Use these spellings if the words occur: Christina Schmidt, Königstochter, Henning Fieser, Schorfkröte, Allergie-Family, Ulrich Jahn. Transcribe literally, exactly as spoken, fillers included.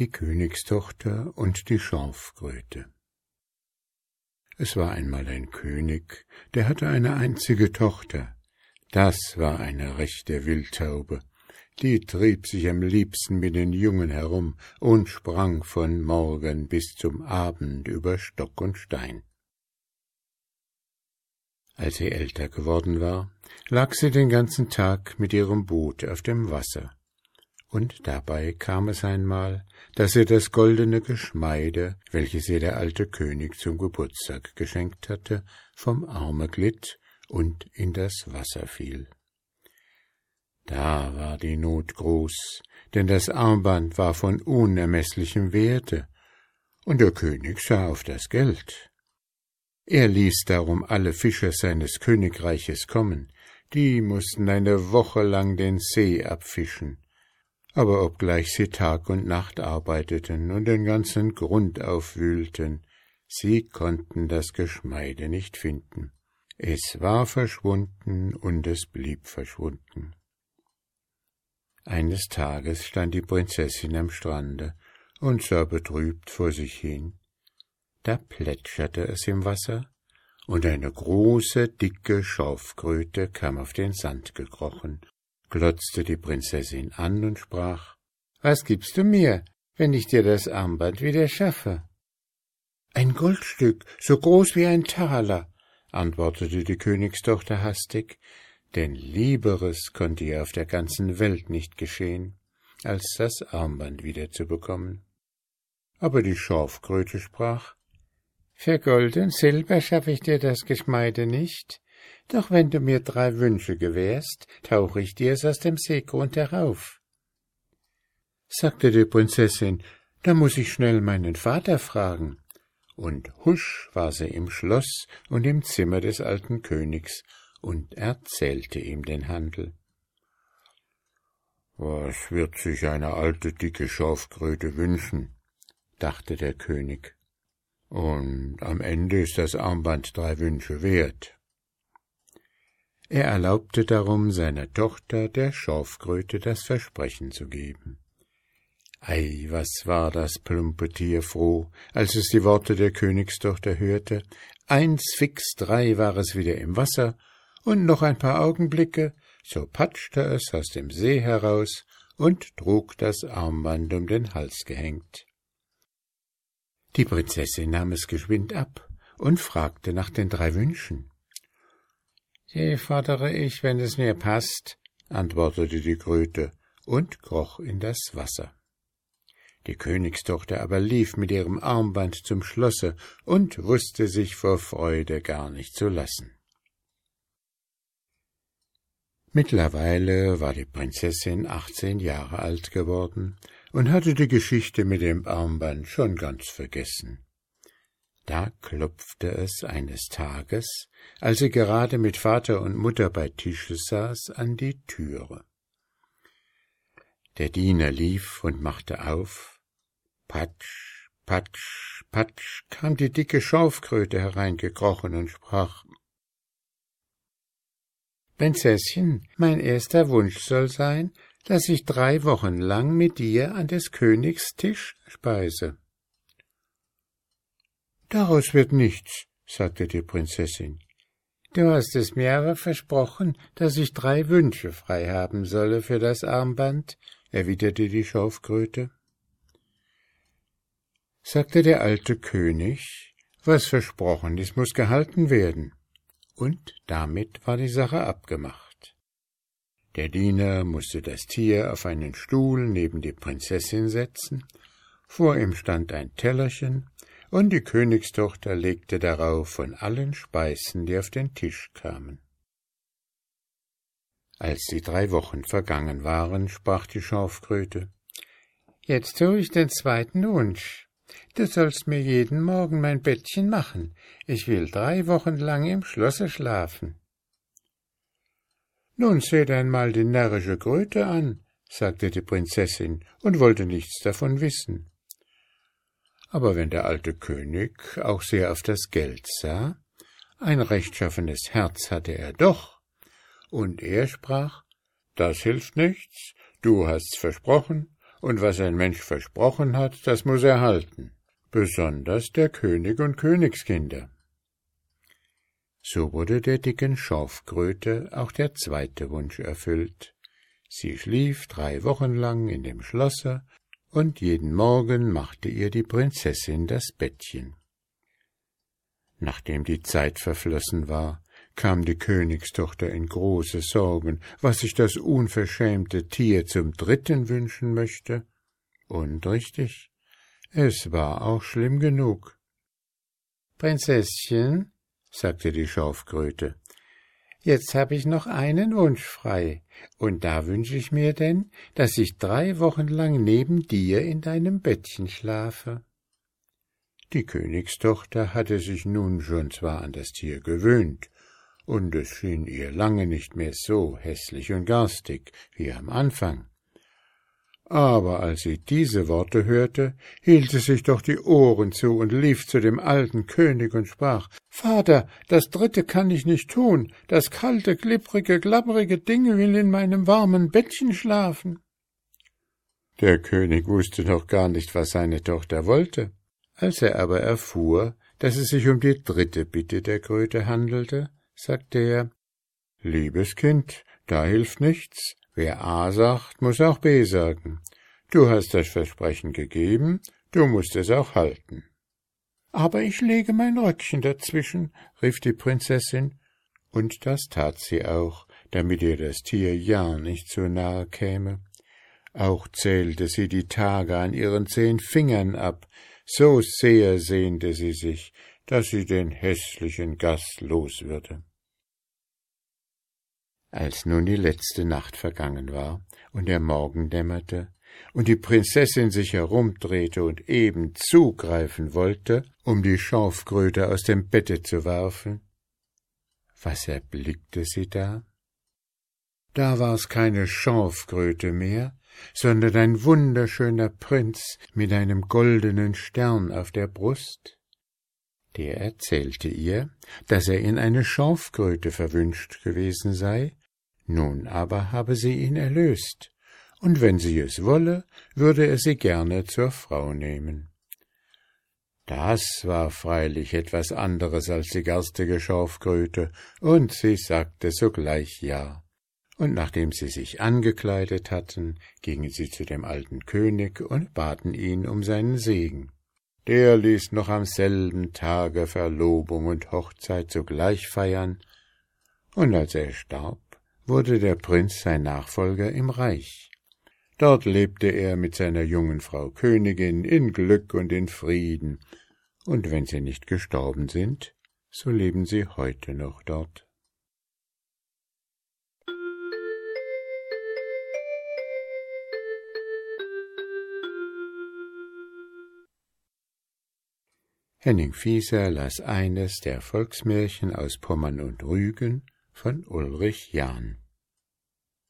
die Königstochter und die Schorfkröte. Es war einmal ein König, der hatte eine einzige Tochter. Das war eine rechte Wildtaube. Die trieb sich am liebsten mit den Jungen herum und sprang von Morgen bis zum Abend über Stock und Stein. Als sie älter geworden war, lag sie den ganzen Tag mit ihrem Boot auf dem Wasser. Und dabei kam es einmal, dass ihr das goldene Geschmeide, welches ihr der alte König zum Geburtstag geschenkt hatte, vom Arme glitt und in das Wasser fiel. Da war die Not groß, denn das Armband war von unermeßlichem Werte, und der König sah auf das Geld. Er ließ darum alle Fischer seines Königreiches kommen, die mußten eine Woche lang den See abfischen, aber obgleich sie Tag und Nacht arbeiteten und den ganzen Grund aufwühlten, sie konnten das Geschmeide nicht finden. Es war verschwunden und es blieb verschwunden. Eines Tages stand die Prinzessin am Strande und sah betrübt vor sich hin. Da plätscherte es im Wasser, und eine große, dicke Schorfkröte kam auf den Sand gekrochen, glotzte die Prinzessin an und sprach: »Was gibst du mir, wenn ich dir das Armband wieder schaffe?« »Ein Goldstück, so groß wie ein Taler«, antwortete die Königstochter hastig, denn Lieberes konnte ihr auf der ganzen Welt nicht geschehen, als das Armband wiederzubekommen. Aber die Schorfkröte sprach: »Für Gold und Silber schaffe ich dir das Geschmeide nicht, doch wenn du mir drei Wünsche gewährst, tauche ich dir es aus dem Seegrund herauf.« Sagte die Prinzessin: »Da muß ich schnell meinen Vater fragen«, und husch war sie im Schloss und im Zimmer des alten Königs und erzählte ihm den Handel. »Was wird sich eine alte, dicke Schorfkröte wünschen?« dachte der König. »Und am Ende ist das Armband drei Wünsche wert.« Er erlaubte darum, seiner Tochter, der Schorfkröte, das Versprechen zu geben. Ei, was war das plumpe Tier froh, als es die Worte der Königstochter hörte. Eins fix drei war es wieder im Wasser, und noch ein paar Augenblicke, so patschte es aus dem See heraus und trug das Armband um den Hals gehängt. Die Prinzessin nahm es geschwind ab und fragte nach den drei Wünschen. »Die fordere ich, wenn es mir passt«, antwortete die Kröte und kroch in das Wasser. Die Königstochter aber lief mit ihrem Armband zum Schlosse und wußte sich vor Freude gar nicht zu lassen. Mittlerweile war die Prinzessin achtzehn Jahre alt geworden und hatte die Geschichte mit dem Armband schon ganz vergessen. Da klopfte es eines Tages, als sie gerade mit Vater und Mutter bei Tische saß, an die Türe. Der Diener lief und machte auf. Patsch, patsch, patsch kam die dicke Schorfkröte hereingekrochen und sprach: »Prinzessin, mein erster Wunsch soll sein, dass ich drei Wochen lang mit dir an des Königs Tisch speise.« »Daraus wird nichts«, sagte die Prinzessin. »Du hast es mir aber versprochen, dass ich drei Wünsche frei haben solle für das Armband«, erwiderte die Schorfkröte. Sagte der alte König: »Was versprochen ist, muß gehalten werden.« Und damit war die Sache abgemacht. Der Diener mußte das Tier auf einen Stuhl neben die Prinzessin setzen, vor ihm stand ein Tellerchen, und die Königstochter legte darauf von allen Speisen, die auf den Tisch kamen. Als die drei Wochen vergangen waren, sprach die Schorfkröte: »Jetzt tue ich den zweiten Wunsch. Du sollst mir jeden Morgen mein Bettchen machen. Ich will drei Wochen lang im Schlosse schlafen.« »Nun seht einmal die närrische Kröte an«, sagte die Prinzessin und wollte nichts davon wissen. Aber wenn der alte König auch sehr auf das Geld sah, ein rechtschaffenes Herz hatte er doch, und er sprach: »Das hilft nichts, du hast's versprochen, und was ein Mensch versprochen hat, das muß er halten, besonders der König und Königskinder. So wurde der dicken Schorfkröte auch der zweite Wunsch erfüllt. Sie schlief drei Wochen lang in dem Schlosse, und jeden Morgen machte ihr die Prinzessin das Bettchen. Nachdem die Zeit verflossen war, kam die Königstochter in große Sorgen, was sich das unverschämte Tier zum dritten wünschen möchte. Und richtig, es war auch schlimm genug. »Prinzesschen«, sagte die Schorfkröte, »jetzt habe ich noch einen Wunsch frei, und da wünsche ich mir denn, dass ich drei Wochen lang neben dir in deinem Bettchen schlafe.« Die Königstochter hatte sich nun schon zwar an das Tier gewöhnt, und es schien ihr lange nicht mehr so hässlich und garstig wie am Anfang. Aber als sie diese Worte hörte, hielt sie sich doch die Ohren zu und lief zu dem alten König und sprach, »Vater, das dritte kann ich nicht tun, das kalte, glibbrige, glabbrige Ding will in meinem warmen Bettchen schlafen.« Der König wusste noch gar nicht, was seine Tochter wollte. Als er aber erfuhr, dass es sich um die dritte Bitte der Kröte handelte, sagte er, »Liebes Kind, da hilft nichts. Wer A sagt, muß auch B sagen. Du hast das Versprechen gegeben, du mußt es auch halten.« »Aber ich lege mein Röckchen dazwischen«, rief die Prinzessin, und das tat sie auch, damit ihr das Tier ja nicht so nahe käme. Auch zählte sie die Tage an ihren zehn Fingern ab, so sehr sehnte sie sich, dass sie den hässlichen Gast los würde. Als nun die letzte Nacht vergangen war und der Morgen dämmerte und die Prinzessin sich herumdrehte und eben zugreifen wollte, um die Schorfkröte aus dem Bette zu werfen, was erblickte sie da? Da war's keine Schorfkröte mehr, sondern ein wunderschöner Prinz mit einem goldenen Stern auf der Brust. Der erzählte ihr, dass er in eine Schorfkröte verwünscht gewesen sei, nun aber habe sie ihn erlöst, und wenn sie es wolle, würde er sie gerne zur Frau nehmen. Das war freilich etwas anderes als die garstige Schorfkröte, und sie sagte sogleich ja. Und nachdem sie sich angekleidet hatten, gingen sie zu dem alten König und baten ihn um seinen Segen. Der ließ noch am selben Tage Verlobung und Hochzeit zugleich feiern, und als er starb, wurde der Prinz sein Nachfolger im Reich. Dort lebte er mit seiner jungen Frau Königin in Glück und in Frieden, und wenn sie nicht gestorben sind, so leben sie heute noch dort. Henning Fieser las eines der Volksmärchen aus Pommern und Rügen von Ulrich Jahn.